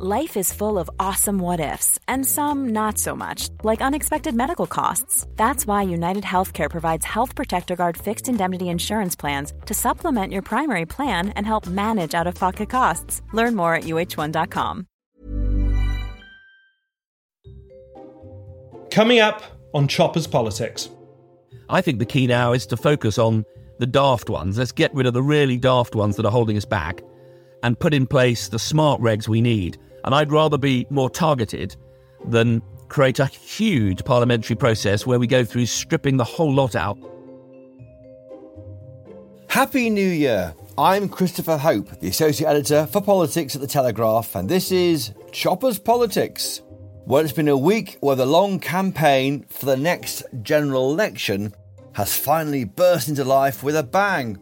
Life is full of awesome what-ifs, and some not so much, like unexpected medical costs. That's why United Healthcare provides Health Protector Guard fixed indemnity insurance plans to supplement your primary plan and help manage out-of-pocket costs. Learn more at uh1.com. Coming up on Chopper's Politics. I think the key now is to focus on the daft ones. Let's get rid of the really daft ones that are holding us back and put in place the smart regs we need. And I'd rather be more targeted than create a huge parliamentary process where we go through stripping the whole lot out. Happy New Year. I'm Christopher Hope, the Associate Editor for Politics at The Telegraph, and this is Chopper's Politics. Well, it's been a week where the long campaign for the next general election has finally burst into life with a bang.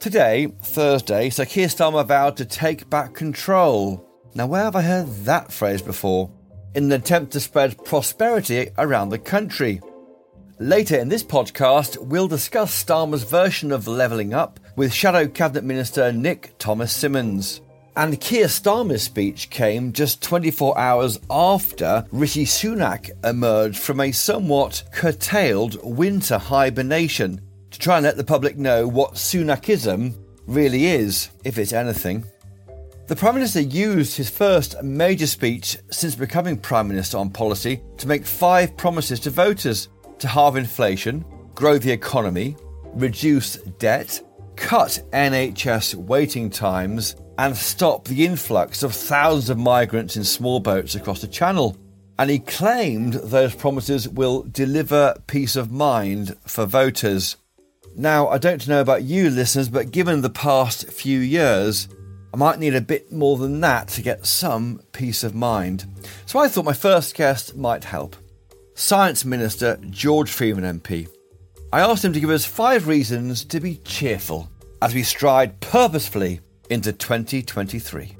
Today, Thursday, Sir Keir Starmer vowed to take back control. Now, where have I heard that phrase before? In an attempt to spread prosperity around the country. Later in this podcast, we'll discuss Starmer's version of levelling up with Shadow Cabinet Minister Nick Thomas-Symonds. And Keir Starmer's speech came just 24 hours after Rishi Sunak emerged from a somewhat curtailed winter hibernation to try and let the public know what Sunakism really is, if it's anything. The Prime Minister used his first major speech since becoming Prime Minister on policy to make 5 promises to voters: to halve inflation, grow the economy, reduce debt, cut NHS waiting times, and stop the influx of thousands of migrants in small boats across the Channel. And he claimed those promises will deliver peace of mind for voters. Now, I don't know about you listeners, but given the past few years, I might need a bit more than that to get some peace of mind. So I thought my first guest might help. Science Minister George Freeman MP. I asked him to give us 5 reasons to be cheerful as we stride purposefully into 2023.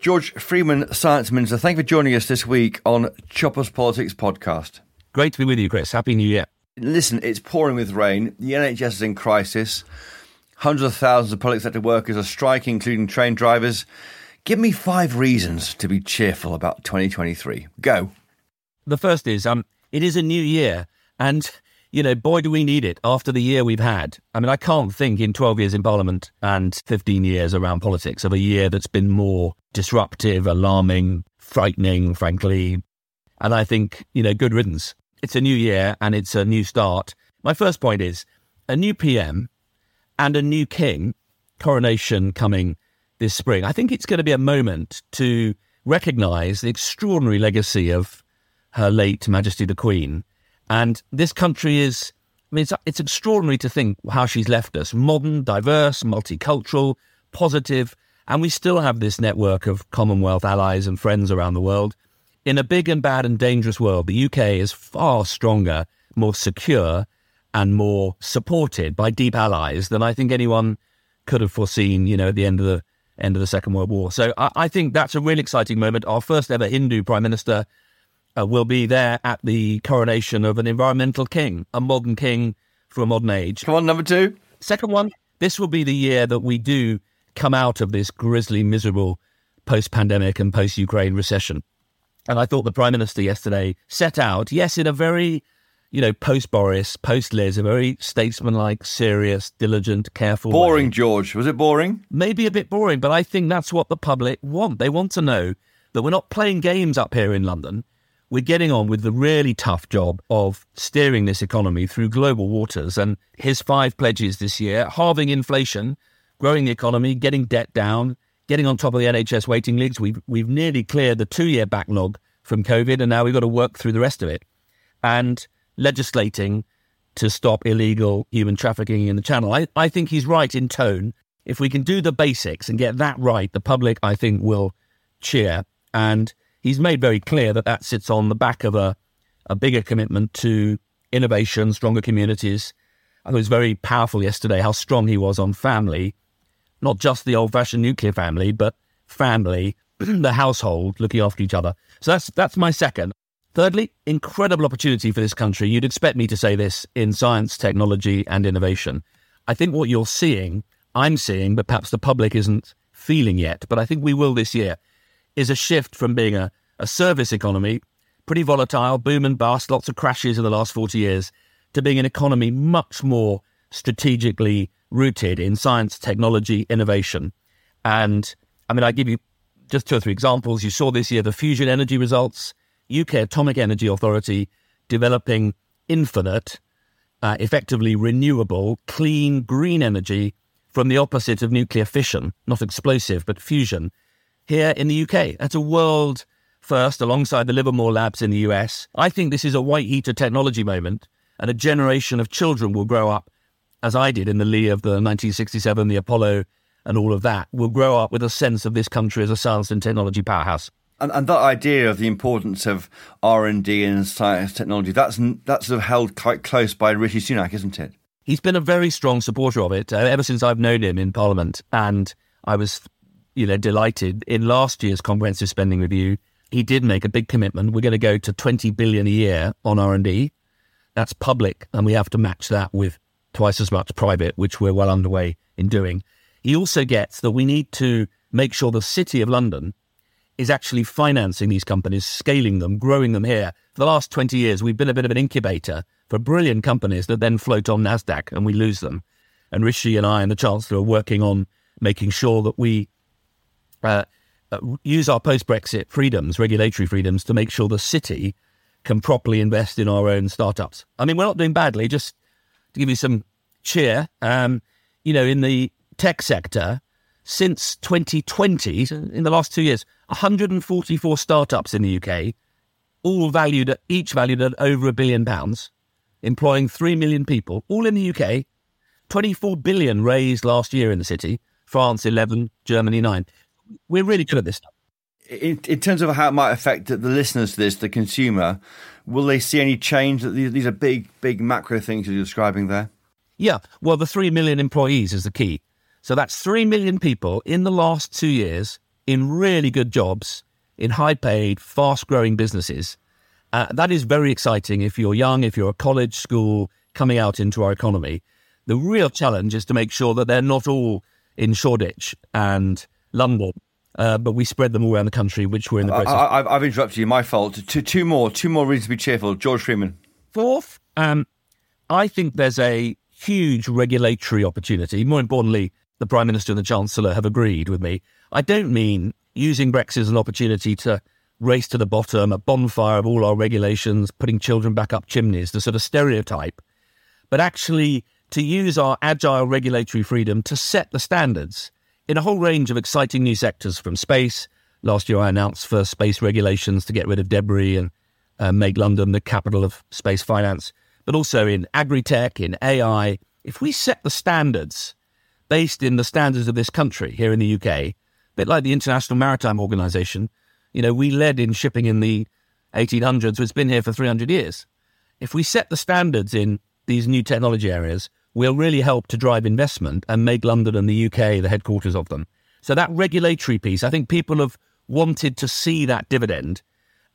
George Freeman, Science Minister, thank you for joining us this week on Chopper's Politics podcast. Great to be with you, Chris. Happy New Year. Listen, it's pouring with rain. The NHS is in crisis. Hundreds of thousands of public sector workers are striking, including train drivers. Give me 5 reasons to be cheerful about 2023. Go. The first is, it is a new year, and, you know, boy, do we need it after the year we've had. I mean, I can't think in 12 years in Parliament and 15 years around politics of a year that's been more disruptive, alarming, frightening, frankly. And I think, you know, good riddance. It's a new year and it's a new start. My first point is a new PM and a new king, coronation coming this spring. I think it's going to be a moment to recognise the extraordinary legacy of Her late Majesty the Queen. And this country is, I mean, it's extraordinary to think how she's left us. Modern, diverse, multicultural, positive, and we still have this network of Commonwealth allies and friends around the world. In a big and bad and dangerous world, the UK is far stronger, more secure, and more supported by deep allies than I think anyone could have foreseen, you know, at the end of the Second World War. So I think that's a really exciting moment. Our first ever Hindu Prime Minister will be there at the coronation of an environmental king, a modern king for a modern age. Come on, number 2. Second one, this will be the year that we do come out of this grisly, miserable post-pandemic and post-Ukraine recession. And I thought the Prime Minister yesterday set out, yes, in a very, you know, post-Boris, post-Liz, a very statesmanlike, serious, diligent, careful way. George. Was it boring? Maybe a bit boring, but I think that's what the public want. They want to know that we're not playing games up here in London. We're getting on with the really tough job of steering this economy through global waters. And his 5 pledges this year: halving inflation, growing the economy, getting debt down, getting on top of the NHS waiting lists. We've nearly cleared the 2-year backlog from COVID, and now we've got to work through the rest of it. And legislating to stop illegal human trafficking in the Channel. I think he's right in tone. If we can do the basics and get that right, the public, I think, will cheer. And he's made very clear that that sits on the back of a bigger commitment to innovation, stronger communities. I thought it was very powerful yesterday how strong he was on family, not just the old-fashioned nuclear family, but family, the household, looking after each other. So that's my second. Thirdly, incredible opportunity for this country. You'd expect me to say this in science, technology and innovation. I think what you're seeing, I'm seeing, but perhaps the public isn't feeling yet, but I think we will this year, is a shift from being a service economy, pretty volatile, boom and bust, lots of crashes in the last 40 years, to being an economy much more strategically rooted in science, technology, innovation. And I mean, I give you just two or three examples. You saw this year the fusion energy results, UK Atomic Energy Authority developing infinite, effectively renewable, clean, green energy from the opposite of nuclear fission, not explosive, but fusion, here in the UK. That's a world first alongside the Livermore labs in the US. I think this is a white heat of technology moment, and a generation of children will grow up, as I did in the lee of the 1967, the Apollo and all of that, will grow up with a sense of this country as a science and technology powerhouse. And that idea of the importance of R&D and science technology, that's sort of held quite close by Rishi Sunak, isn't it? He's been a very strong supporter of it ever since I've known him in Parliament. And I was, delighted. In last year's comprehensive spending review, he did make a big commitment. We're going to go to 20 billion a year on R&D. That's public, and we have to match that with twice as much private, which we're well underway in doing. He also gets that we need to make sure the City of London is actually financing these companies, scaling them, growing them here. For the last 20 years, we've been a bit of an incubator for brilliant companies that then float on NASDAQ and we lose them. And Rishi and I and the Chancellor are working on making sure that we use our post-Brexit freedoms, regulatory freedoms, to make sure the city can properly invest in our own startups. I mean, we're not doing badly, just to give you some cheer. In the tech sector, since 2020, in the last 2 years, 144 startups in the UK, each valued at over £1 billion, employing 3 million people, all in the UK. 24 billion raised last year in the city, France 11, Germany 9. We're really good at this stuff. In terms of how it might affect the listeners to this, the consumer, will they see any change? These are big, big macro things you're describing there. Yeah, well, the 3 million employees is the key. So that's 3 million people in the last 2 years in really good jobs, in high-paid, fast-growing businesses. That is very exciting if you're young, if you're a college, school, coming out into our economy. The real challenge is to make sure that they're not all in Shoreditch and London, but we spread them all around the country, which we're in the process. I've interrupted you, my fault. Two more reasons to be cheerful. George Freeman. Fourth, I think there's a huge regulatory opportunity. More importantly, the Prime Minister and the Chancellor have agreed with me. I don't mean using Brexit as an opportunity to race to the bottom, a bonfire of all our regulations, putting children back up chimneys, the sort of stereotype, but actually to use our agile regulatory freedom to set the standards in a whole range of exciting new sectors, from space. Last year I announced first space regulations to get rid of debris and make London the capital of space finance, but also in agri-tech, in AI. If we set the standards based in the standards of this country here in the UK, a bit like the International Maritime Organization, we led in shipping in the 1800s, it's been here for 300 years. If we set the standards in these new technology areas, we'll really help to drive investment and make London and the UK the headquarters of them. So that regulatory piece, I think people have wanted to see that dividend,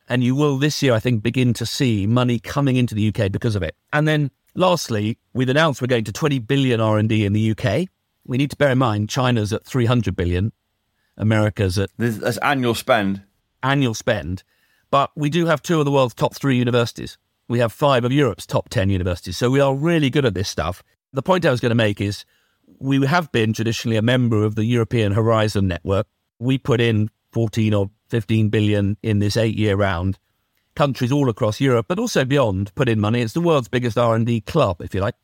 and you will this year, I think, begin to see money coming into the UK because of it. And then lastly, we've announced we're going to 20 billion R&D in the UK. We need to bear in mind China's at 300 billion, America's at... That's annual spend. But we do have two of the world's top three universities. We have five of Europe's top 10 universities. So we are really good at this stuff. The point I was going to make is we have been traditionally a member of the European Horizon Network. We put in 14 or 15 billion in this 8-year round. Countries all across Europe, but also beyond, put in money. It's the world's biggest R&D club, if you like.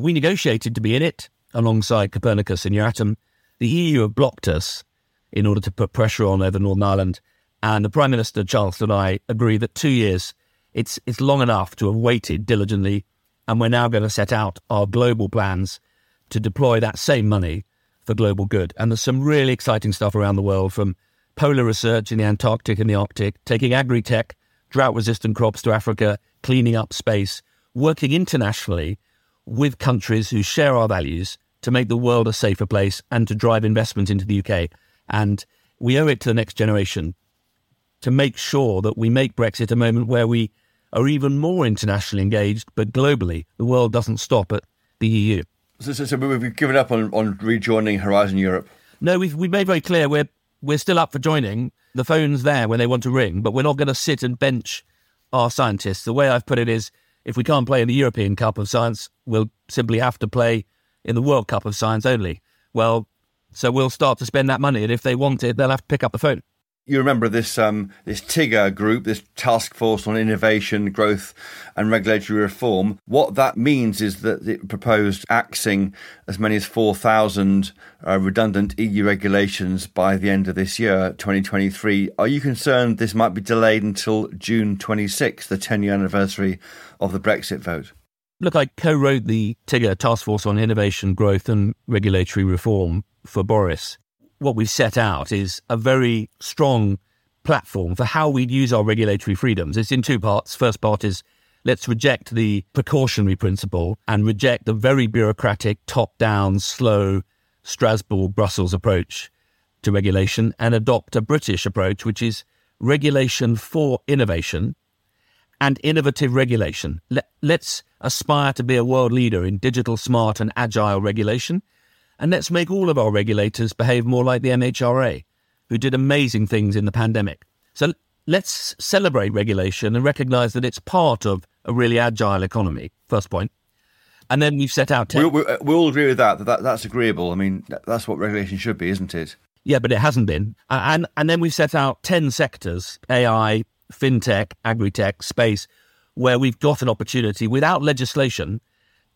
We negotiated to be in it alongside Copernicus and Euratom. The EU have blocked us in order to put pressure on over Northern Ireland. And the Prime Minister, Chancellor, and I agree that 2 years, it's long enough to have waited diligently. And we're now going to set out our global plans to deploy that same money for global good. And there's some really exciting stuff around the world, from polar research in the Antarctic and the Arctic, taking agri-tech, drought-resistant crops to Africa, cleaning up space, working internationally with countries who share our values to make the world a safer place and to drive investment into the UK. And we owe it to the next generation to make sure that we make Brexit a moment where we are even more internationally engaged, but globally, the world doesn't stop at the EU. So we've given up on rejoining Horizon Europe? No, we've made very clear we're still up for joining. The phone's there when they want to ring, but we're not going to sit and bench our scientists. The way I've put it is, if we can't play in the European Cup of Science, we'll simply have to play in the World Cup of Science only. Well, so we'll start to spend that money, and if they want it, they'll have to pick up the phone. You remember this this TIGA group, this Task Force on Innovation, Growth and Regulatory Reform. What that means is that it proposed axing as many as 4,000 redundant EU regulations by the end of this year, 2023. Are you concerned this might be delayed until June 26, the 10-year anniversary of the Brexit vote? Look, I co-wrote the TIGA, Task Force on Innovation, Growth and Regulatory Reform, for Boris. What we've set out is a very strong platform for how we'd use our regulatory freedoms. It's in two parts. First part is, let's reject the precautionary principle and reject the very bureaucratic, top-down, slow Strasbourg-Brussels approach to regulation and adopt a British approach, which is regulation for innovation and innovative regulation. Let's aspire to be a world leader in digital, smart and agile regulation. And let's make all of our regulators behave more like the MHRA, who did amazing things in the pandemic. So let's celebrate regulation and recognise that it's part of a really agile economy, first point. And then we've set out... We all agree with that that's agreeable. I mean, that's what regulation should be, isn't it? Yeah, but it hasn't been. And then we've set out 10 sectors, AI, fintech, agri-tech, space, where we've got an opportunity without legislation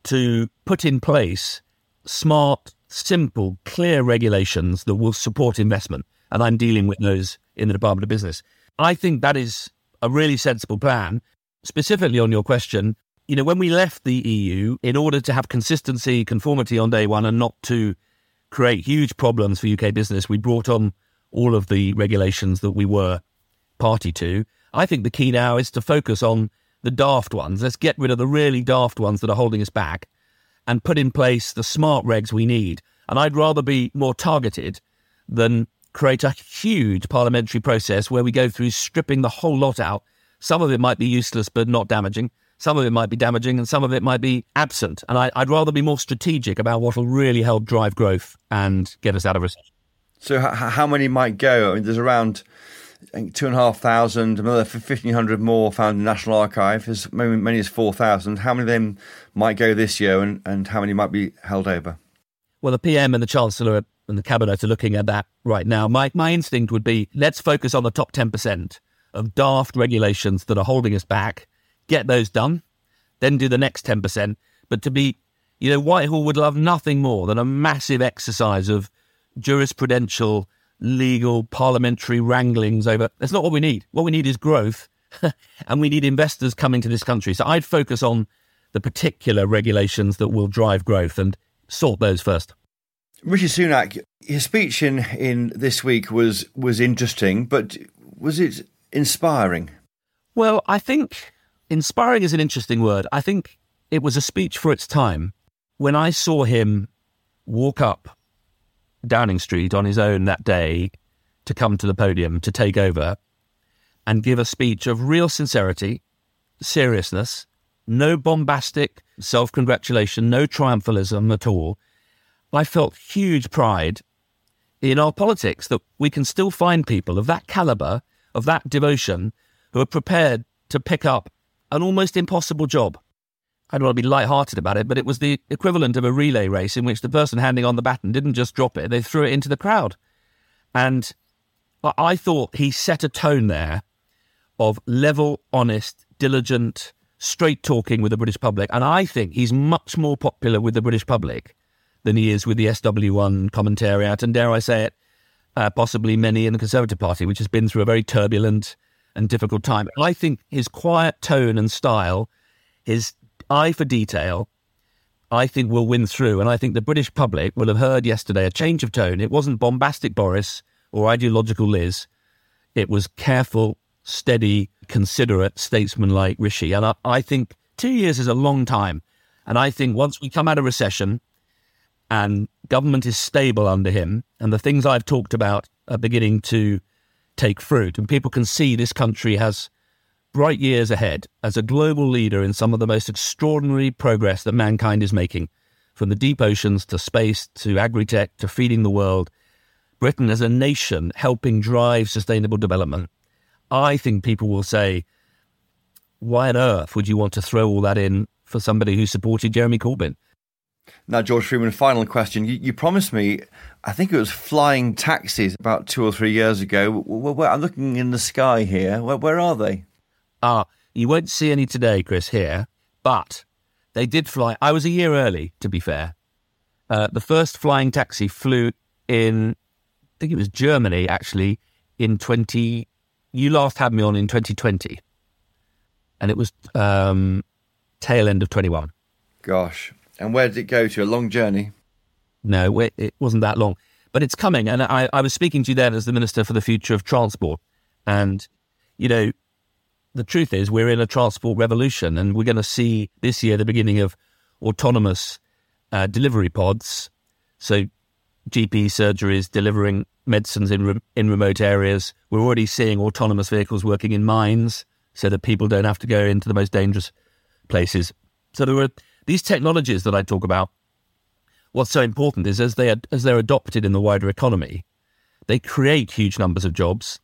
to put in place smart, simple, clear regulations that will support investment. And I'm dealing with those in the Department of Business. I think that is a really sensible plan. Specifically on your question, you know, when we left the EU, in order to have consistency, conformity on day one and not to create huge problems for UK business, we brought on all of the regulations that we were party to. I think the key now is to focus on the daft ones. Let's get rid of the really daft ones that are holding us back and put in place the smart regs we need. And I'd rather be more targeted than create a huge parliamentary process where we go through stripping the whole lot out. Some of it might be useless but not damaging. Some of it might be damaging and some of it might be absent. And I'd rather be more strategic about what will really help drive growth and get us out of recession. So how many might go? I mean, there's around... I think 2,500, another 1,500 more found in the National Archive, as many as 4,000. How many of them might go this year and how many might be held over? Well, the PM and the Chancellor and the Cabinet are looking at that right now. My instinct would be, let's focus on the top 10% of daft regulations that are holding us back, get those done, then do the next 10%. But to be, you know, Whitehall would love nothing more than a massive exercise of jurisprudential legal, parliamentary wranglings over. That's not what we need. What we need is growth and we need investors coming to this country. So I'd focus on the particular regulations that will drive growth and sort those first. Rishi Sunak, his speech in this week was interesting, but was it inspiring? Well, I think inspiring is an interesting word. I think it was a speech for its time. When I saw him walk up Downing Street on his own that day to come to the podium to take over and give a speech of real sincerity, seriousness, no bombastic self-congratulation, no triumphalism at all. I felt huge pride in our politics that we can still find people of that calibre, of that devotion, who are prepared to pick up an almost impossible job. I don't want to be lighthearted about it, but it was the equivalent of a relay race in which the person handing on the baton didn't just drop it, they threw it into the crowd. And I thought he set a tone there of level, honest, diligent, straight talking with the British public. And I think he's much more popular with the British public than he is with the SW1 commentariat, and dare I say it, possibly many in the Conservative Party, which has been through a very turbulent and difficult time. And I think his quiet tone and style, his eye for detail, I think will win through. And I think the British public will have heard yesterday a change of tone. It wasn't bombastic Boris or ideological Liz. It was careful, steady, considerate, statesman-like Rishi. And I think 2 years is a long time. And I think once we come out of recession and government is stable under him and the things I've talked about are beginning to take fruit and people can see this country has bright years ahead as a global leader in some of the most extraordinary progress that mankind is making, from the deep oceans to space to agri-tech to feeding the world. Britain as a nation helping drive sustainable development, I think people will say, why on earth would you want to throw all that in for somebody who supported Jeremy Corbyn? Now, George Freeman, final question. You promised me, I think it was flying taxis about 2 or 3 years ago. I'm looking in the sky here. Where are they? You won't see any today, Chris, here. But they did fly. I was a year early, to be fair. The first flying taxi flew in, I think it was Germany, actually, in 20... You last had me on in 2020. And it was tail end of 21. Gosh. And where did it go to? A long journey? No, it wasn't that long. But it's coming. And I was speaking to you then as the Minister for the Future of Transport. And, you know, the truth is we're in a transport revolution, and we're going to see this year the beginning of autonomous delivery pods. So GP surgeries delivering medicines in remote areas. We're already seeing autonomous vehicles working in mines so that people don't have to go into the most dangerous places. So there were... These technologies that I talk about, what's so important is as they're adopted in the wider economy, they create huge numbers of jobs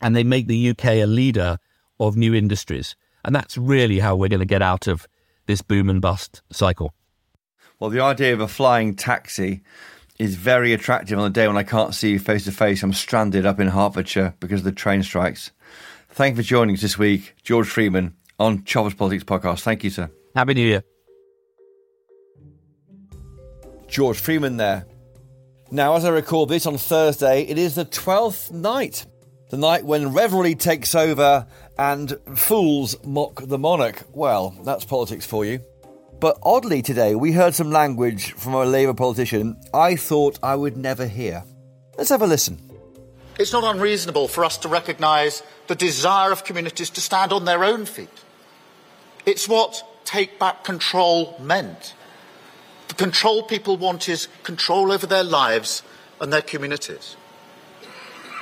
and they make the UK a leader of new industries. And that's really how we're going to get out of this boom and bust cycle. Well, the idea of a flying taxi is very attractive on the day when I can't see you face to face. I'm stranded up in Hertfordshire because of the train strikes. Thank you for joining us this week, George Freeman, on Chopper's Politics Podcast. Thank you, sir. Happy New Year. George Freeman there. Now, as I record this on Thursday, it is the 12th night, the night when revelry takes over and fools mock the monarch. Well, that's politics for you. But oddly today, we heard some language from a Labour politician I thought I would never hear. Let's have a listen. It's not unreasonable for us to recognise the desire of communities to stand on their own feet. It's what take back control meant. The control people want is control over their lives and their communities.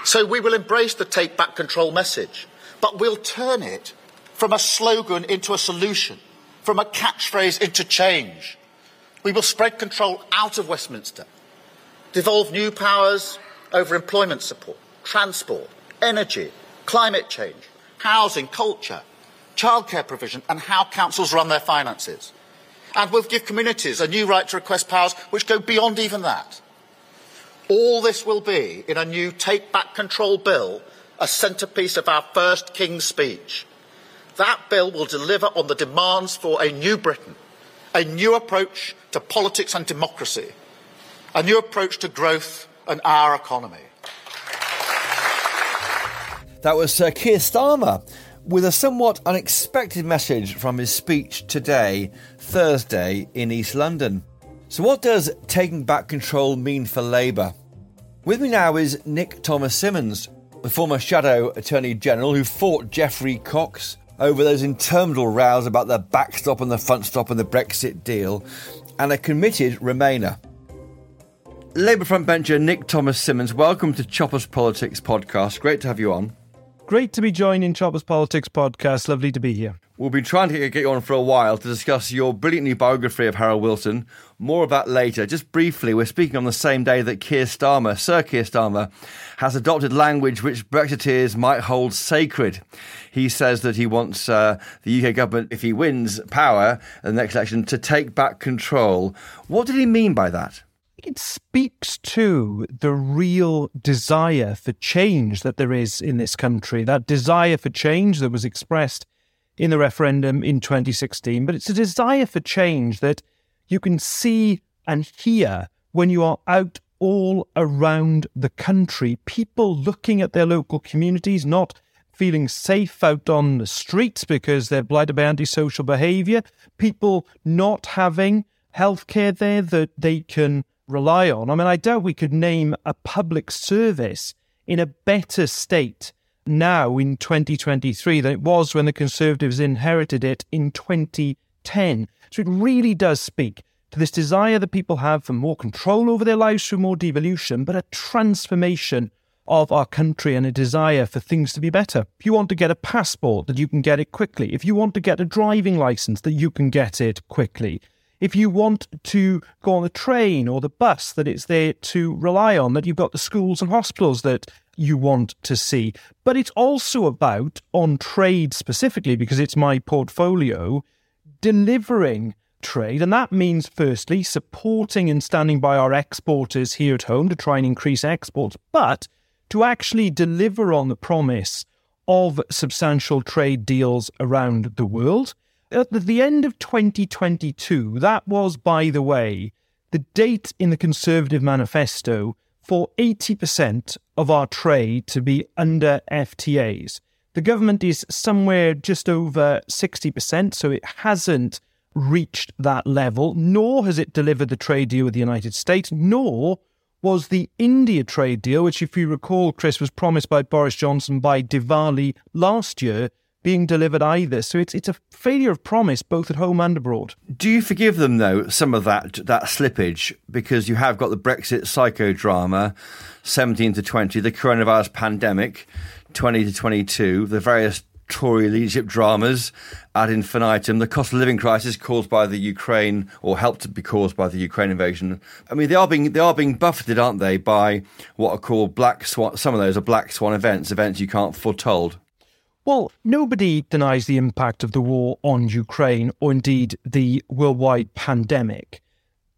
So we will embrace the take back control message, but we'll turn it from a slogan into a solution, from a catchphrase into change. We will spread control out of Westminster, devolve new powers over employment support, transport, energy, climate change, housing, culture, childcare provision, and how councils run their finances. And we'll give communities a new right to request powers which go beyond even that. All this will be in a new take-back control bill, a centrepiece of our first King's speech. That bill will deliver on the demands for a new Britain, a new approach to politics and democracy, a new approach to growth and our economy. That was Sir Keir Starmer, with a somewhat unexpected message from his speech today, Thursday, in East London. So what does taking back control mean for Labour? With me now is Nick Thomas-Symonds, the former Shadow Attorney General who fought Geoffrey Cox over those interminable rows about the backstop and the front stop and the Brexit deal, and a committed Remainer. Labour frontbencher Nick Thomas-Symonds, welcome to Chopper's Politics Podcast. Great to have you on. Great to be joined in Chopper's Politics Podcast. Lovely to be here. We'll be trying to get you on for a while to discuss your brilliant new biography of Harold Wilson. More of that later. Just briefly, we're speaking on the same day that Keir Starmer, Sir Keir Starmer, has adopted language which Brexiteers might hold sacred. He says that he wants the UK government, if he wins power in the next election, to take back control. What did he mean by that? It speaks to the real desire for change that there is in this country, that desire for change that was expressed in the referendum in 2016. But it's a desire for change that you can see and hear when you are out all around the country. People looking at their local communities, not feeling safe out on the streets because they're blighted by antisocial behaviour. People not having healthcare there that they can rely on. I mean, I doubt we could name a public service in a better state now in 2023 than it was when the Conservatives inherited it in 2010. So it really does speak to this desire that people have for more control over their lives through more devolution, but a transformation of our country and a desire for things to be better. If you want to get a passport, that you can get it quickly. If you want to get a driving licence, that you can get it quickly. if you want to go on the train or the bus, that it's there to rely on, that you've got the schools and hospitals that you want to see. But it's also about, on trade specifically, because it's my portfolio, delivering trade. And that means, firstly, supporting and standing by our exporters here at home to try and increase exports, but to actually deliver on the promise of substantial trade deals around the world. At the end of 2022, that was, by the way, the date in the Conservative manifesto for 80% of our trade to be under FTAs. The government is somewhere just over 60%, so it hasn't reached that level, nor has it delivered the trade deal with the United States, nor was the India trade deal, which, if you recall, Chris, was promised by Boris Johnson by Diwali last year, being delivered either. So it's a failure of promise, both at home and abroad. Do you forgive them, though, some of that slippage? Because you have got the Brexit psychodrama, 17 to 20, the coronavirus pandemic, 20 to 22, the various Tory leadership dramas ad infinitum, the cost of living crisis caused by the Ukraine, or helped to be caused by the Ukraine invasion. I mean, they are being buffeted, aren't they, by what are called black swan. Some of those are black swan events you can't foretold. Well, nobody denies the impact of the war on Ukraine, or indeed the worldwide pandemic.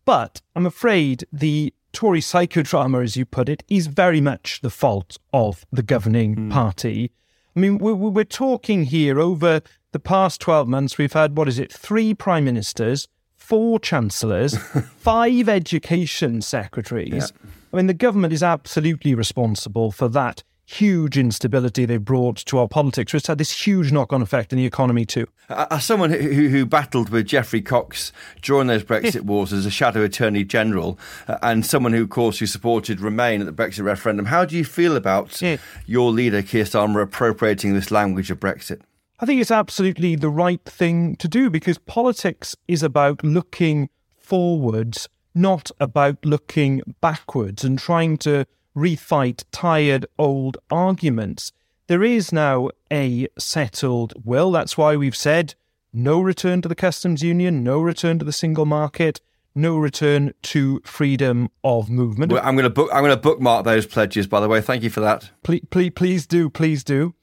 But I'm afraid the Tory psychodrama, as you put it, is very much the fault of the governing party. I mean, we're talking here over the past 12 months, we've had, 3 prime ministers, 4 chancellors, 5 education secretaries. Yeah. I mean, the government is absolutely responsible for that huge instability they've brought to our politics, which had this huge knock-on effect in the economy too. As someone who battled with Geoffrey Cox during those Brexit wars as a shadow Attorney General, and someone who, of course, who supported Remain at the Brexit referendum, how do you feel about your leader, Keir Starmer, appropriating this language of Brexit? I think it's absolutely the right thing to do, because politics is about looking forwards, not about looking backwards and trying to refight tired old arguments. There is now a settled will. That's why we've said no return to the customs union, no return to the single market, no return to freedom of movement. Well, I'm going to bookmark those pledges, by the way. Thank you for that. Please do.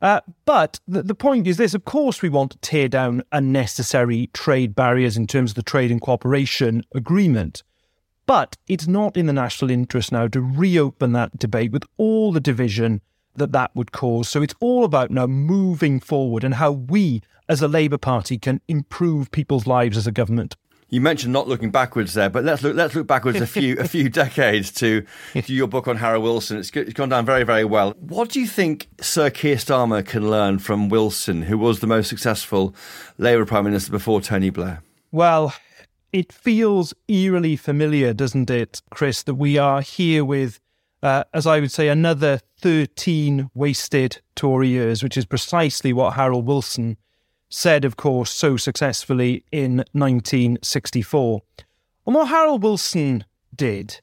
But the point is this: of course, we want to tear down unnecessary trade barriers in terms of the trade and cooperation agreement. But it's not in the national interest now to reopen that debate with all the division that would cause. So it's all about now moving forward and how we as a Labour Party can improve people's lives as a government. You mentioned not looking backwards there, but let's look backwards a few decades to your book on Harold Wilson. It's gone down very, very well. What do you think Sir Keir Starmer can learn from Wilson, who was the most successful Labour Prime Minister before Tony Blair? Well, it feels eerily familiar, doesn't it, Chris, that we are here with, as I would say, another 13 wasted Tory years, which is precisely what Harold Wilson said, of course, so successfully in 1964. And what Harold Wilson did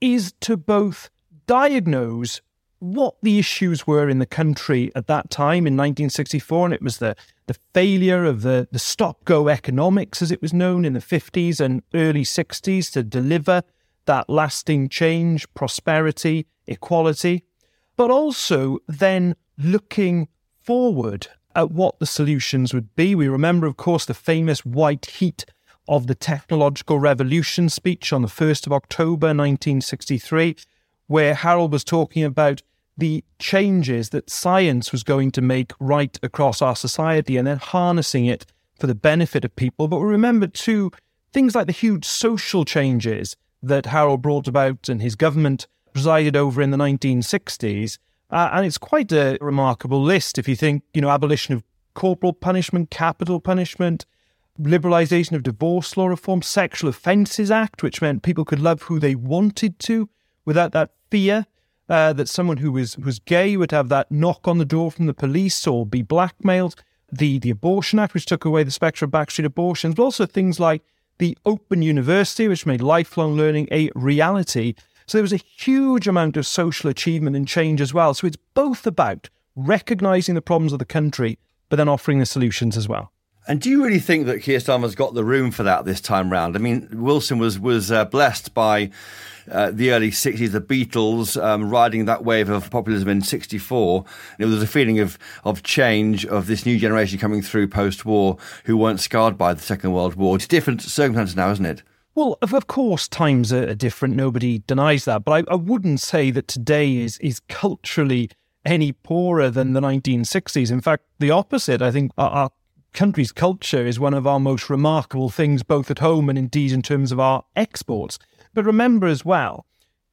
is to both diagnose what the issues were in the country at that time in 1964, and it was the failure of the stop-go economics, as it was known in the 50s and early 60s, to deliver that lasting change, prosperity, equality, but also then looking forward at what the solutions would be. We remember, of course, the famous white heat of the technological revolution speech on the 1st of October 1963, where Harold was talking about the changes that science was going to make right across our society and then harnessing it for the benefit of people. But we remember, too, things like the huge social changes that Harold brought about and his government presided over in the 1960s. And it's quite a remarkable list if you think, abolition of corporal punishment, capital punishment, liberalisation of divorce law reform, Sexual Offences Act, which meant people could love who they wanted to, without that fear that someone who was gay would have that knock on the door from the police or be blackmailed. The Abortion Act, which took away the spectre of backstreet abortions, but also things like the Open University, which made lifelong learning a reality. So there was a huge amount of social achievement and change as well. So it's both about recognising the problems of the country, but then offering the solutions as well. And do you really think that Keir Starmer's got the room for that this time round? I mean, Wilson was blessed by the early 60s, the Beatles, riding that wave of populism in 64. There was a feeling of change, of this new generation coming through post-war who weren't scarred by the Second World War. It's different circumstances now, isn't it? Well, of course, times are different. Nobody denies that. But I wouldn't say that today is culturally any poorer than the 1960s. In fact, the opposite. I think our country's culture is one of our most remarkable things, both at home and indeed in terms of our exports. But remember as well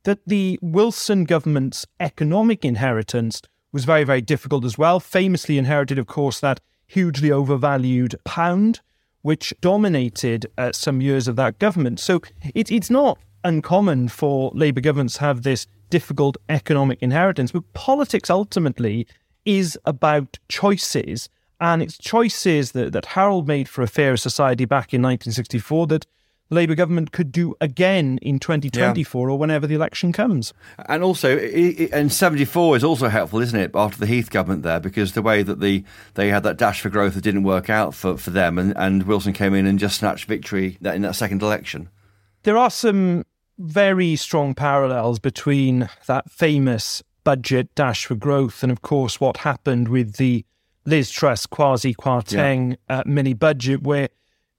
that the Wilson government's economic inheritance was very, very difficult as well. Famously inherited, of course, that hugely overvalued pound, which dominated some years of that government. So it's not uncommon for Labour governments to have this difficult economic inheritance. But politics ultimately is about choices, and it's choices that Harold made for a fairer society back in 1964 that the Labour government could do again in 2024 or whenever the election comes. And also, and 74 is also helpful, isn't it, after the Heath government there, because the way that they had that dash for growth that didn't work out for them, and Wilson came in and just snatched victory in that second election. There are some very strong parallels between that famous budget dash for growth and, of course, what happened with the Liz Truss, Kwasi Kwarteng mini-budget, where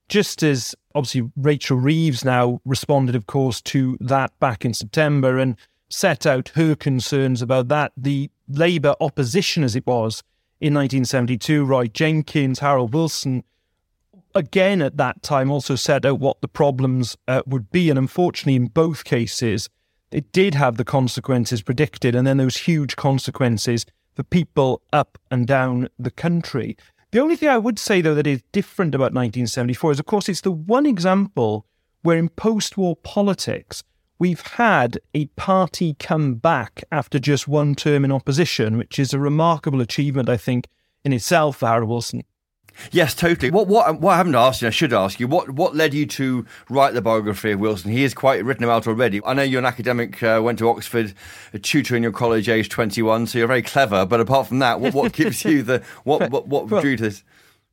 just as obviously Rachel Reeves now responded, of course, to that back in September and set out her concerns about that, the Labour opposition, as it was in 1972, Roy Jenkins, Harold Wilson, again at that time also set out what the problems would be. And unfortunately, in both cases, it did have the consequences predicted, and then those huge consequences for people up and down the country. The only thing I would say, though, that is different about 1974 is, of course, it's the one example where in post-war politics we've had a party come back after just one term in opposition, which is a remarkable achievement, I think, in itself for Harold Wilson. Yes, totally. What I haven't asked you, I should ask you, what led you to write the biography of Wilson? He has quite written about already. I know you're an academic, went to Oxford, a tutor in your college, age 21, so you're very clever. But apart from that, what gives you the... What drew to this?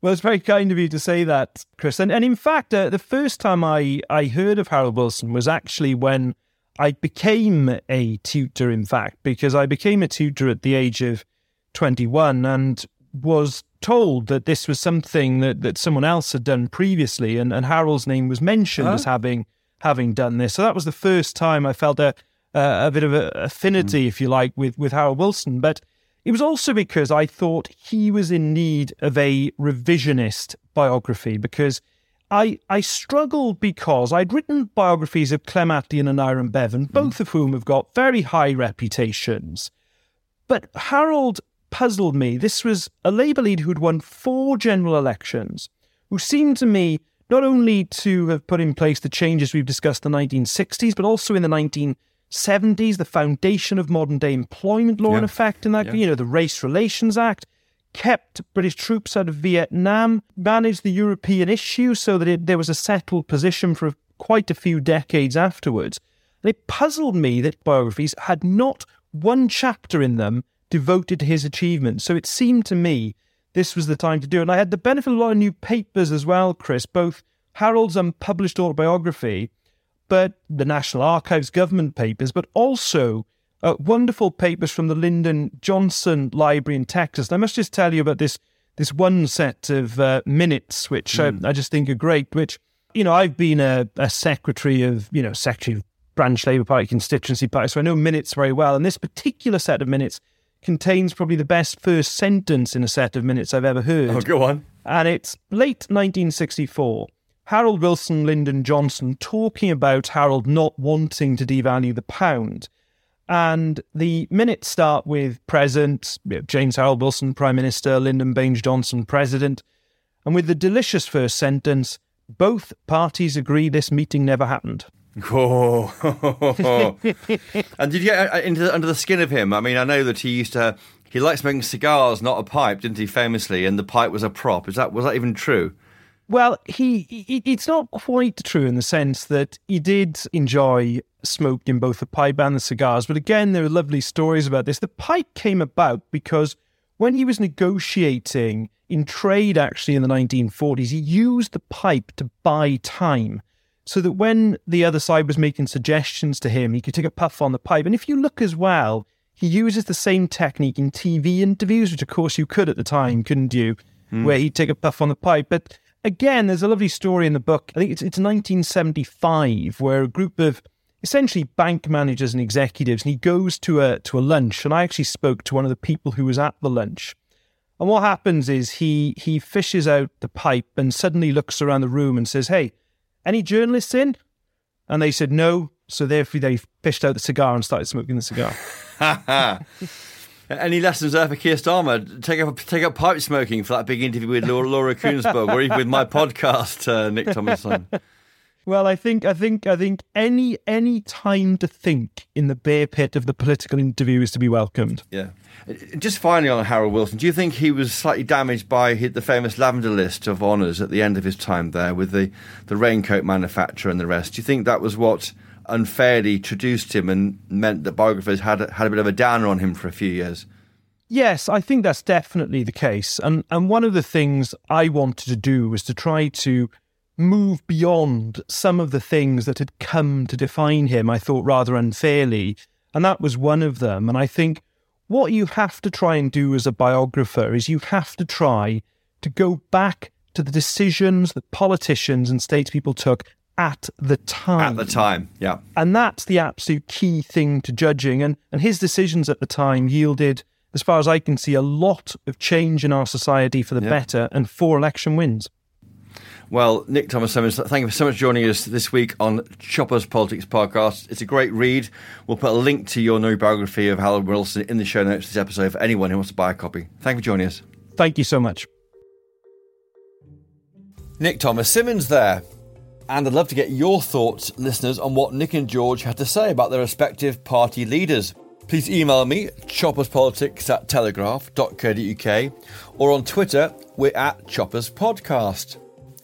Well, it's very kind of you to say that, Chris. And in fact, the first time I heard of Harold Wilson was actually when I became a tutor, in fact, because I became a tutor at the age of 21 and was told that this was something that someone else had done previously, and Harold's name was mentioned as having done this. So that was the first time I felt a bit of affinity, if you like, with Harold Wilson. But it was also because I thought he was in need of a revisionist biography, because I struggled, because I'd written biographies of Clem Attlee and Aaron Bevan, both of whom have got very high reputations. But Harold puzzled me. This was a Labour lead who'd won 4 general elections, who seemed to me not only to have put in place the changes we've discussed in the 1960s, but also in the 1970s, the foundation of modern-day employment law in effect, and that the Race Relations Act, kept British troops out of Vietnam, managed the European issue so that there was a settled position for quite a few decades afterwards. And it puzzled me that biographies had not one chapter in them devoted to his achievements. So it seemed to me this was the time to do it. And I had the benefit of a lot of new papers as well, Chris, both Harold's unpublished autobiography, but the National Archives government papers, but also wonderful papers from the Lyndon Johnson Library in Texas. And I must just tell you about this one set of minutes, which I just think are great, which, I've been a secretary of, secretary of branch Labour Party, constituency party, so I know minutes very well. And this particular set of minutes contains probably the best first sentence in a set of minutes I've ever heard. Oh, go on. And it's late 1964. Harold Wilson, Lyndon Johnson talking about Harold not wanting to devalue the pound. And the minutes start with present, James Harold Wilson, Prime Minister, Lyndon Baines Johnson, President. And with the delicious first sentence, both parties agree this meeting never happened. Oh. And did you get under the skin of him? I mean, I know that he liked smoking cigars, not a pipe, didn't he, famously? And the pipe was a prop. Was that even true? Well, it's not quite true in the sense that he did enjoy smoking both the pipe and the cigars. But again, there are lovely stories about this. The pipe came about because when he was negotiating in trade, actually, in the 1940s, he used the pipe to buy time so that when the other side was making suggestions to him, he could take a puff on the pipe. And if you look as well, he uses the same technique in TV interviews, which, of course, you could at the time, couldn't you, where he'd take a puff on the pipe. But again, there's a lovely story in the book. I think it's 1975, where a group of essentially bank managers and executives, and he goes to a lunch. And I actually spoke to one of the people who was at the lunch. And what happens is he fishes out the pipe and suddenly looks around the room and says, "Hey, any journalists in?" And they said no. So therefore they fished out the cigar and started smoking the cigar. Any lessons there for Keir Starmer? Take up pipe smoking for that big interview with Laura Kuenssberg, or even with my podcast, Nick Thomas-Symonds. Well, I think any time to think in the bear pit of the political interview is to be welcomed. Yeah. Just finally on Harold Wilson, do you think he was slightly damaged by the famous lavender list of honours at the end of his time there with the raincoat manufacturer and the rest? Do you think that was what unfairly traduced him and meant that biographers had a bit of a downer on him for a few years? Yes, I think that's definitely the case. And one of the things I wanted to do was to try to move beyond some of the things that had come to define him, I thought, rather unfairly. And that was one of them. And I think what you have to try and do as a biographer is you have to try to go back to the decisions that politicians and statespeople took at the time. At the time, yeah. And that's the absolute key thing to judging. And his decisions at the time yielded, as far as I can see, a lot of change in our society for the better and 4 election wins. Well, Nick Thomas-Symonds, thank you so much for joining us this week on Chopper's Politics Podcast. It's a great read. We'll put a link to your new biography of Harold Wilson in the show notes this episode for anyone who wants to buy a copy. Thank you for joining us. Thank you so much. Nick Thomas-Symonds there. And I'd love to get your thoughts, listeners, on what Nick and George had to say about their respective party leaders. Please email me, chopperspolitics@telegraph.co.uk, or on Twitter, we're at Choppers Podcast.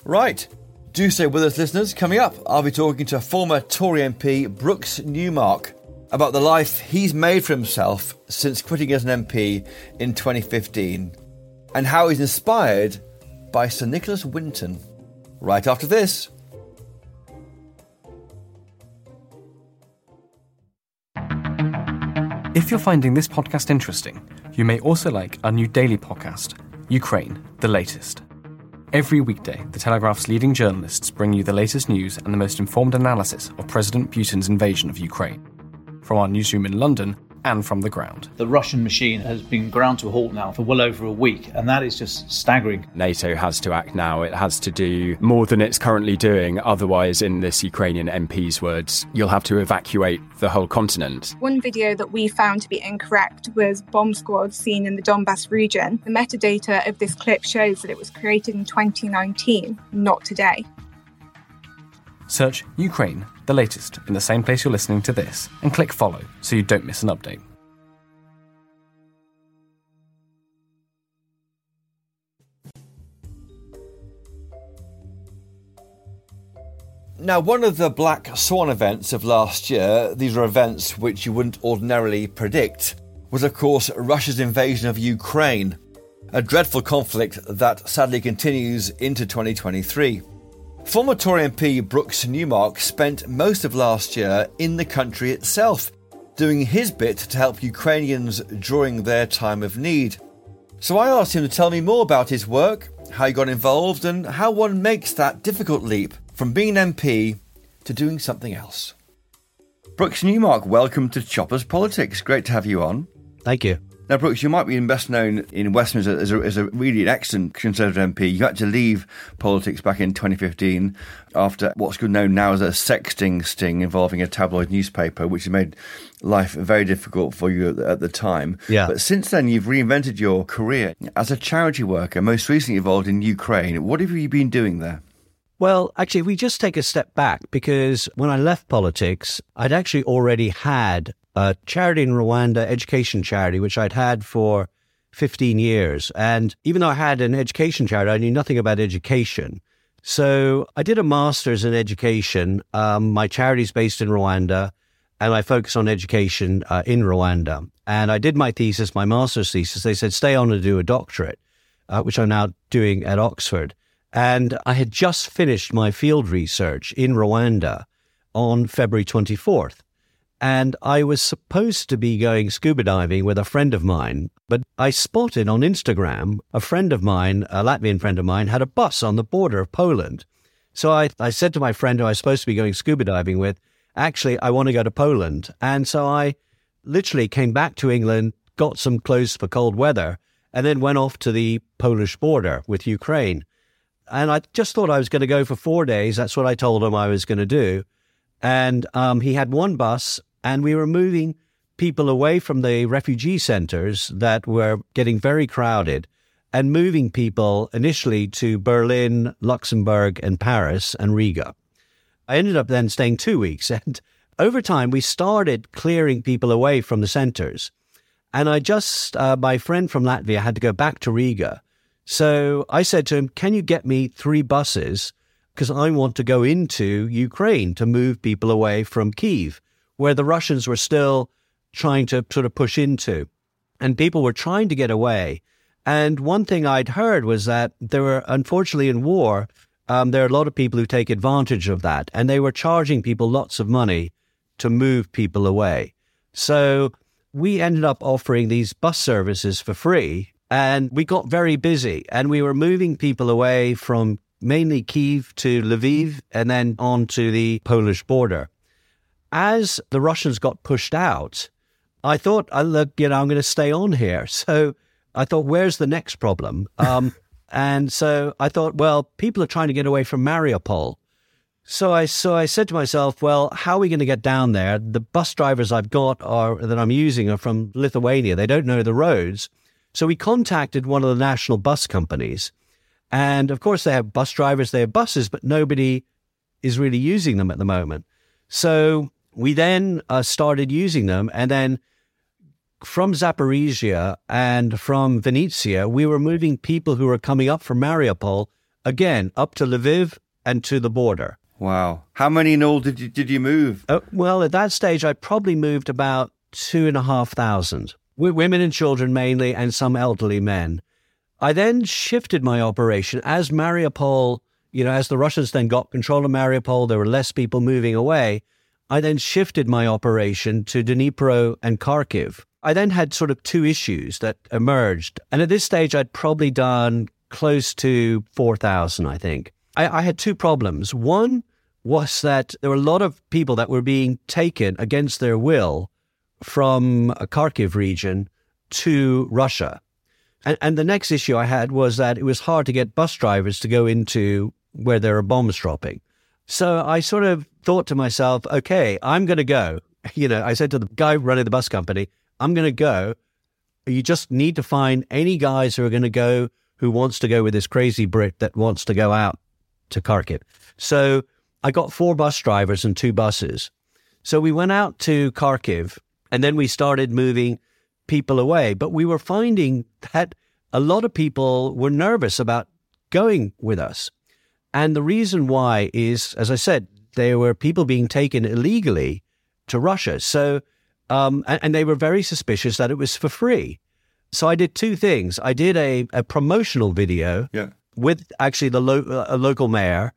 Right, do stay with us, listeners. Coming up, I'll be talking to former Tory MP Brooks Newmark about the life he's made for himself since quitting as an MP in 2015, and how he's inspired by Sir Nicholas Winton. Right after this. If you're finding this podcast interesting, you may also like our new daily podcast, Ukraine, The Latest. Every weekday, The Telegraph's leading journalists bring you the latest news and the most informed analysis of President Putin's invasion of Ukraine, from our newsroom in London and from the ground. The Russian machine has been ground to a halt now for well over a week, and that is just staggering. NATO has to act now. It has to do more than it's currently doing. Otherwise, in this Ukrainian MP's words, you'll have to evacuate the whole continent. One video that we found to be incorrect was bomb squads seen in the Donbass region. The metadata of this clip shows that it was created in 2019, not today. Search Ukraine, The Latest, in the same place you're listening to this, and click follow so you don't miss an update. Now, one of the Black Swan events of last year, these are events which you wouldn't ordinarily predict, was of course Russia's invasion of Ukraine, a dreadful conflict that sadly continues into 2023. Former Tory MP Brooks Newmark spent most of last year in the country itself, doing his bit to help Ukrainians during their time of need. So I asked him to tell me more about his work, how he got involved, and how one makes that difficult leap from being an MP to doing something else. Brooks Newmark, welcome to Chopper's Politics. Great to have you on. Thank you. Now, Brooks, you might be best known in Westminster as a really excellent Conservative MP. You had to leave politics back in 2015 after what's known now as a sexting sting involving a tabloid newspaper, which made life very difficult for you at the time. Yeah. But since then, you've reinvented your career as a charity worker, most recently involved in Ukraine. What have you been doing there? Well, actually, we just take a step back, because when I left politics, I'd actually already had a charity in Rwanda, education charity, which I'd had for 15 years. And even though I had an education charity, I knew nothing about education. So I did a master's in education. My charity's based in Rwanda, and I focus on education in Rwanda. And I did my thesis, my master's thesis. They said, stay on and do a doctorate, which I'm now doing at Oxford. And I had just finished my field research in Rwanda on February 24th. And I was supposed to be going scuba diving with a friend of mine, but I spotted on Instagram a friend of mine, a Latvian friend of mine, had a bus on the border of Poland. So I said to my friend who I was supposed to be going scuba diving with, actually, I want to go to Poland. And so I literally came back to England, got some clothes for cold weather, and then went off to the Polish border with Ukraine. And I just thought I was going to go for 4 days. That's what I told him I was going to do. And he had one bus, and we were moving people away from the refugee centers that were getting very crowded and moving people initially to Berlin, Luxembourg, and Paris, and Riga. I ended up then staying 2 weeks. And over time, we started clearing people away from the centers. And I just, my friend from Latvia had to go back to Riga. So I said to him, can you get me 3 buses? Because I want to go into Ukraine to move people away from Kyiv, where the Russians were still trying to sort of push into. And people were trying to get away. And one thing I'd heard was that there were, unfortunately in war, there are a lot of people who take advantage of that. And they were charging people lots of money to move people away. So we ended up offering these bus services for free. And we got very busy, and we were moving people away from mainly Kyiv to Lviv and then on to the Polish border. As the Russians got pushed out, I thought, look, you know, I'm going to stay on here. So I thought, where's the next problem? And so I thought, well, people are trying to get away from Mariupol. So I said to myself, well, how are we going to get down there? The bus drivers I've got that I'm using are from Lithuania. They don't know the roads. So we contacted one of the national bus companies, and of course they have bus drivers, they have buses, but nobody is really using them at the moment. So we then started using them, and then from Zaporizhia and from Vinnytsia, we were moving people who were coming up from Mariupol, again, up to Lviv and to the border. Wow. How many in all did you move? Well, at that stage, I probably moved about 2,500. Women and children mainly, and some elderly men. I then shifted my operation as Mariupol, you know, as the Russians then got control of Mariupol, there were less people moving away. I then shifted my operation to Dnipro and Kharkiv. I then had sort of 2 issues that emerged. And at this stage, I'd probably done close to 4,000, I think. I had 2 problems. One was that there were a lot of people that were being taken against their will from a Kharkiv region to Russia. And the next issue I had was that it was hard to get bus drivers to go into where there are bombs dropping. So I sort of thought to myself, okay, I'm going to go. You know, I said to the guy running the bus company, I'm going to go. You just need to find any guys who are going to go, who wants to go with this crazy Brit that wants to go out to Kharkiv. So I got 4 bus drivers and 2 buses. So we went out to Kharkiv, and then we started moving people away. But we were finding that a lot of people were nervous about going with us. And the reason why is, as I said, there were people being taken illegally to Russia. So, and they were very suspicious that it was for free. So I did 2 things. I did a promotional video with actually a local mayor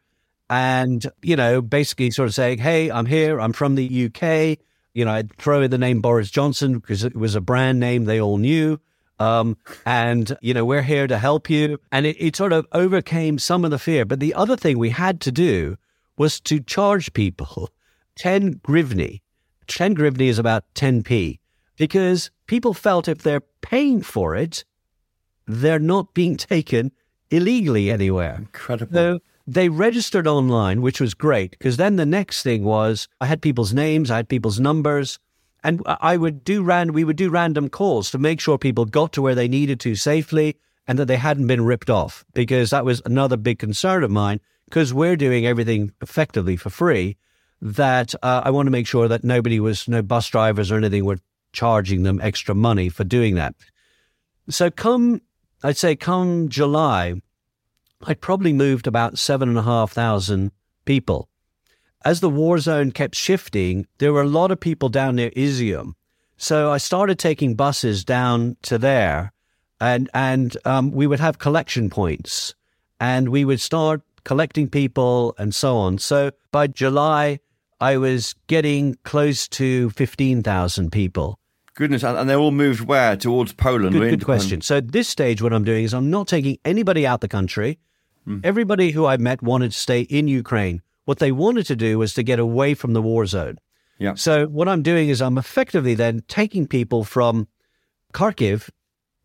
and, you know, basically sort of saying, hey, I'm here, I'm from the UK. You know, I'd throw in the name Boris Johnson because it was a brand name they all knew. And, you know, we're here to help you. And it sort of overcame some of the fear. But the other thing we had to do was to charge people 10 grivni. 10 grivni is about 10p, because people felt if they're paying for it, they're not being taken illegally anywhere. Incredible. So, they registered online, which was great, because then the next thing was I had people's names, I had people's numbers, and we would do random calls to make sure people got to where they needed to safely and that they hadn't been ripped off, because that was another big concern of mine, because we're doing everything effectively for free, that I want to make sure that no bus drivers or anything were charging them extra money for doing that. So come July, I'd probably moved about 7,500 people. As the war zone kept shifting, there were a lot of people down near Izium. So I started taking buses down to there, and we would have collection points, and we would start collecting people and so on. So by July, I was getting close to 15,000 people. Goodness, and they all moved where? Towards Poland? Good question. So at this stage, what I'm doing is I'm not taking anybody out the country. Everybody who I met wanted to stay in Ukraine. What they wanted to do was to get away from the war zone. Yeah. So what I'm doing is I'm effectively then taking people from Kharkiv,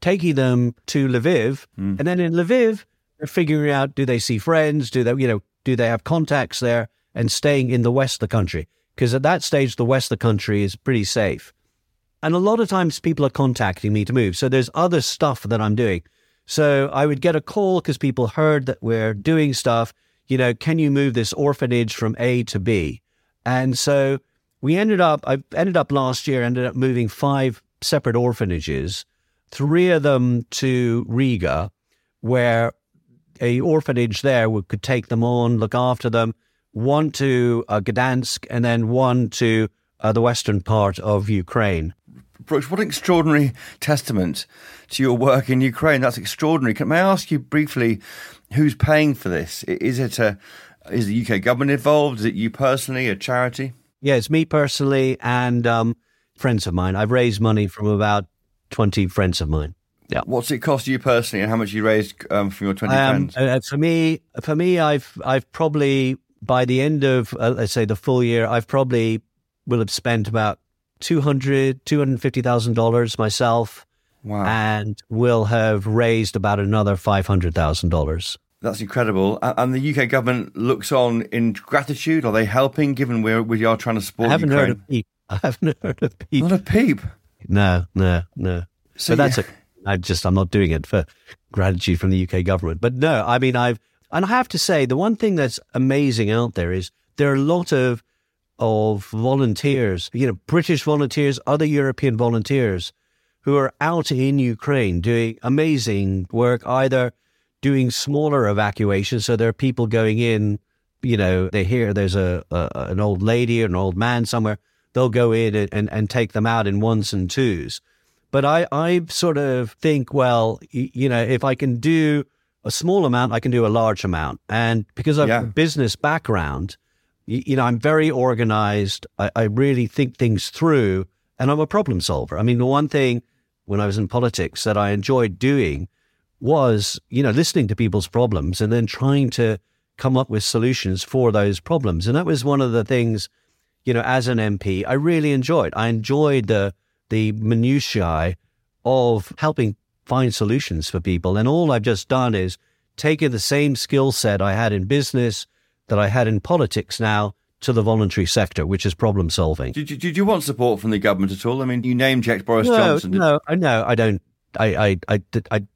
taking them to Lviv, and then in Lviv, they're figuring out, do they see friends? Do they have contacts there? And staying in the west of the country, because at that stage, the west of the country is pretty safe. And a lot of times people are contacting me to move. So there's other stuff that I'm doing. So I would get a call because people heard that we're doing stuff, can you move this orphanage from A to B? And so I ended up last year, moving 5 separate orphanages, 3 of them to Riga, where a orphanage there could take them on, look after them, one to Gdansk and then one to the western part of Ukraine. Brooks, what an extraordinary testament to your work in Ukraine. That's extraordinary. May I ask you briefly, who's paying for this? Is the UK government involved? Is it you personally, a charity? Yeah, it's me personally and friends of mine. I've raised money from about 20 friends of mine. Yeah. What's it cost you personally, and how much you raised from your 20 friends? For me, I've probably by the end of let's say the full year, I've probably will have spent about $250,000 myself. Wow. And will have raised about another $500,000. That's incredible. And the UK government looks on in gratitude. Are they helping, given we are trying to support Ukraine? I haven't heard a peep. Not a peep? No. So that's it. I'm not doing it for gratitude from the UK government. But no, I mean, I have to say, the one thing that's amazing out there is there are a lot of volunteers, British volunteers, other European volunteers who are out in Ukraine doing amazing work, either doing smaller evacuations. So there are people going in, they hear there's an old lady or an old man somewhere. They'll go in and take them out in ones and twos. But I sort of think, well, if I can do a small amount, I can do a large amount. And because I've a business background, I'm very organized. I really think things through, and I'm a problem solver. I mean, the one thing when I was in politics that I enjoyed doing was, listening to people's problems and then trying to come up with solutions for those problems. And that was one of the things, as an MP, I really enjoyed. I enjoyed the minutiae of helping find solutions for people. And all I've just done is taken the same skill set I had in business that I had in politics now to the voluntary sector, which is problem solving. Did you want support from the government at all? I mean, you name-checked Boris Johnson. No, I don't. I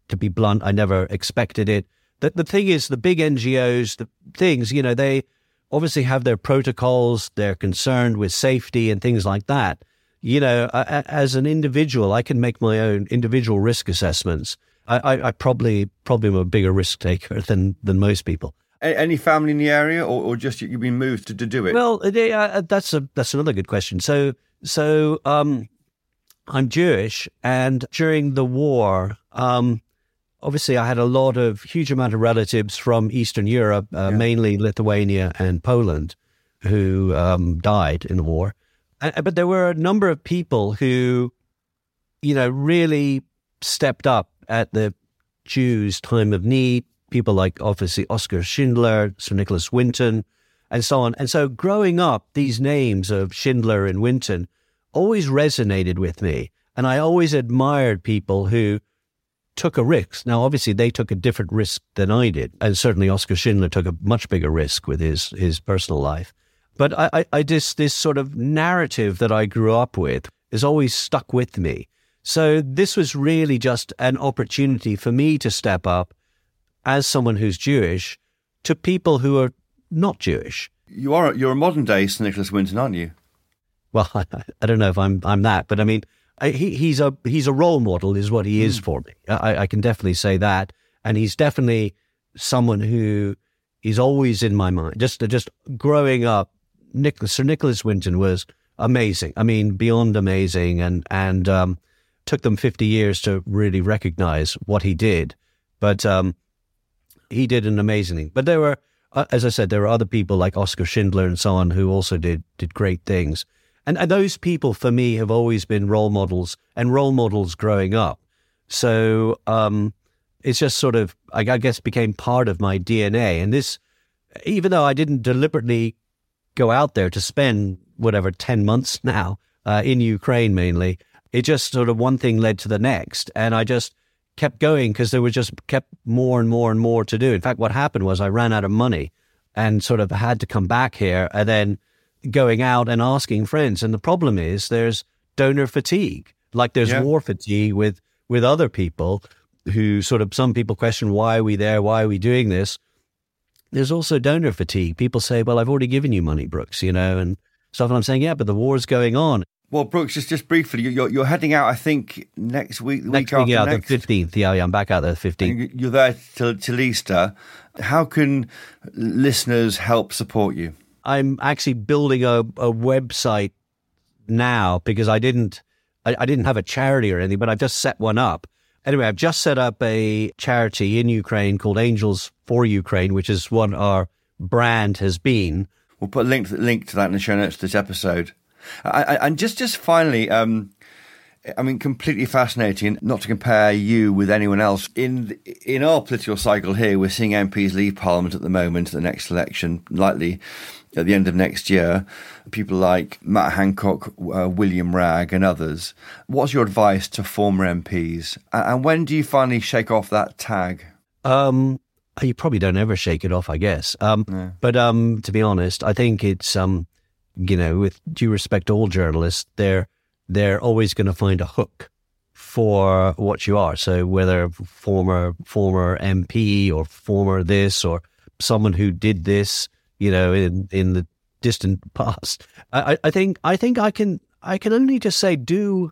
to be blunt, I never expected it. The thing is, the big NGOs, the things, they obviously have their protocols, they're concerned with safety and things like that. As an individual, I can make my own individual risk assessments. I probably am a bigger risk taker than most people. Any family in the area, or just you've been moved to do it? Well, that's another good question. So I'm Jewish, and during the war, obviously I had a huge amount of relatives from Eastern Europe, mainly Lithuania and Poland, who died in the war. But there were a number of people who, really stepped up at the Jews' time of need. People like, obviously, Oscar Schindler, Sir Nicholas Winton, and so on. And so growing up, these names of Schindler and Winton always resonated with me. And I always admired people who took a risk. Now, obviously, they took a different risk than I did. And certainly Oscar Schindler took a much bigger risk with his personal life. But I just, this sort of narrative that I grew up with is always stuck with me. So this was really just an opportunity for me to step up as someone who's Jewish, to people who are not Jewish. You're a modern-day Sir Nicholas Winton, aren't you? Well, I don't know if I'm that, but I mean, he's a role model, is what he is for me. I can definitely say that, and he's definitely someone who is always in my mind. Just growing up, Sir Nicholas Winton was amazing. I mean, beyond amazing, and took them 50 years to really recognize what he did. But he did an amazing thing. But there were, as I said, there were other people like Oscar Schindler and so on who also did great things. And those people, for me, have always been role models growing up. So it's just sort of, I guess, became part of my DNA. And this, even though I didn't deliberately go out there to spend whatever 10 months now in Ukraine mainly, it just sort of one thing led to the next. And I just kept going because there was just kept more and more and more to do. In fact, what happened was I ran out of money and sort of had to come back here and then going out and asking friends. And the problem is there's donor fatigue, like there's war fatigue with other people who sort of, some people question, why are we there? Why are we doing this? There's also donor fatigue. People say, well, I've already given you money, Brooks, you know, and stuff. And I'm saying, yeah, but the war's going on. Well, Brooks, just briefly, you're heading out, I think, next week, the week after next. The 15th. Yeah, I'm back out there the 15th. And you're there till Easter. How can listeners help support you? I'm actually building a website now because I didn't have a charity or anything, but I've just set one up. Anyway, I've just set up a charity in Ukraine called Angels for Ukraine, which is what our brand has been. We'll put a link to that in the show notes to this episode. And just finally, I mean, completely fascinating, not to compare you with anyone else. In our political cycle here, we're seeing MPs leave Parliament at the moment, at the next election, likely at the end of next year. People like Matt Hancock, William Ragg and others. What's your advice to former MPs? And when do you finally shake off that tag? You probably don't ever shake it off, I guess. No. But to be honest, I think it's, you know, with due respect to all journalists, they're always going to find a hook for what you are. So whether former MP or former this or someone who did this, you know, in the distant past, I think I can only just say do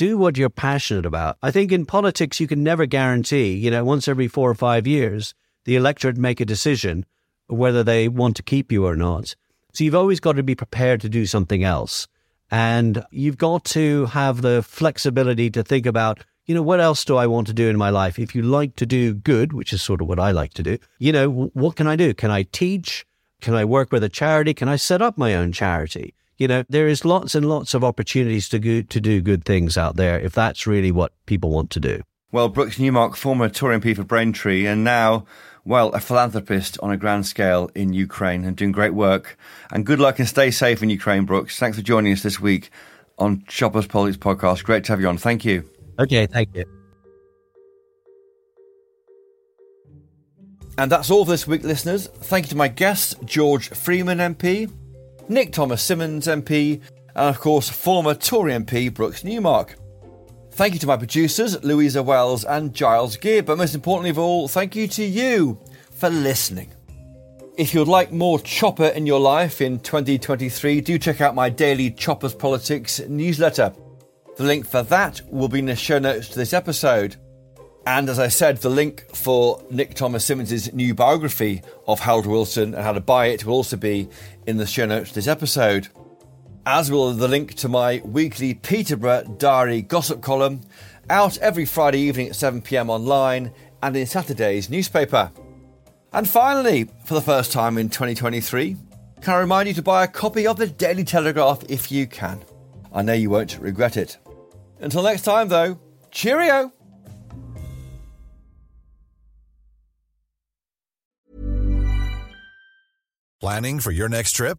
what you're passionate about. I think in politics you can never guarantee. You know, once every 4 or 5 years, the electorate make a decision whether they want to keep you or not. So you've always got to be prepared to do something else. And you've got to have the flexibility to think about, you know, what else do I want to do in my life? If you like to do good, which is sort of what I like to do, you know, what can I do? Can I teach? Can I work with a charity? Can I set up my own charity? You know, there is lots and lots of opportunities to do good things out there if that's really what people want to do. Well, Brooks Newmark, former Tory MP for Braintree, and now, well, a philanthropist on a grand scale in Ukraine and doing great work. And good luck and stay safe in Ukraine, Brooks. Thanks for joining us this week on Chopper's Politics Podcast. Great to have you on. Thank you. Okay, thank you. And that's all for this week, listeners. Thank you to my guests, George Freeman MP, Nick Thomas-Symonds MP, and of course, former Tory MP, Brooks Newmark. Thank you to my producers, Louisa Wells and Giles Gear, but most importantly of all, thank you to you for listening. If you'd like more Chopper in your life in 2023, do check out my daily Chopper's Politics newsletter. The link for that will be in the show notes to this episode. And as I said, the link for Nick Thomas-Symonds' new biography of Harold Wilson and how to buy it will also be in the show notes to this episode. As will the link to my weekly Peterborough Diary gossip column, out every Friday evening at 7 p.m. online and in Saturday's newspaper. And finally, for the first time in 2023, can I remind you to buy a copy of the Daily Telegraph if you can? I know you won't regret it. Until next time, though, cheerio! Planning for your next trip?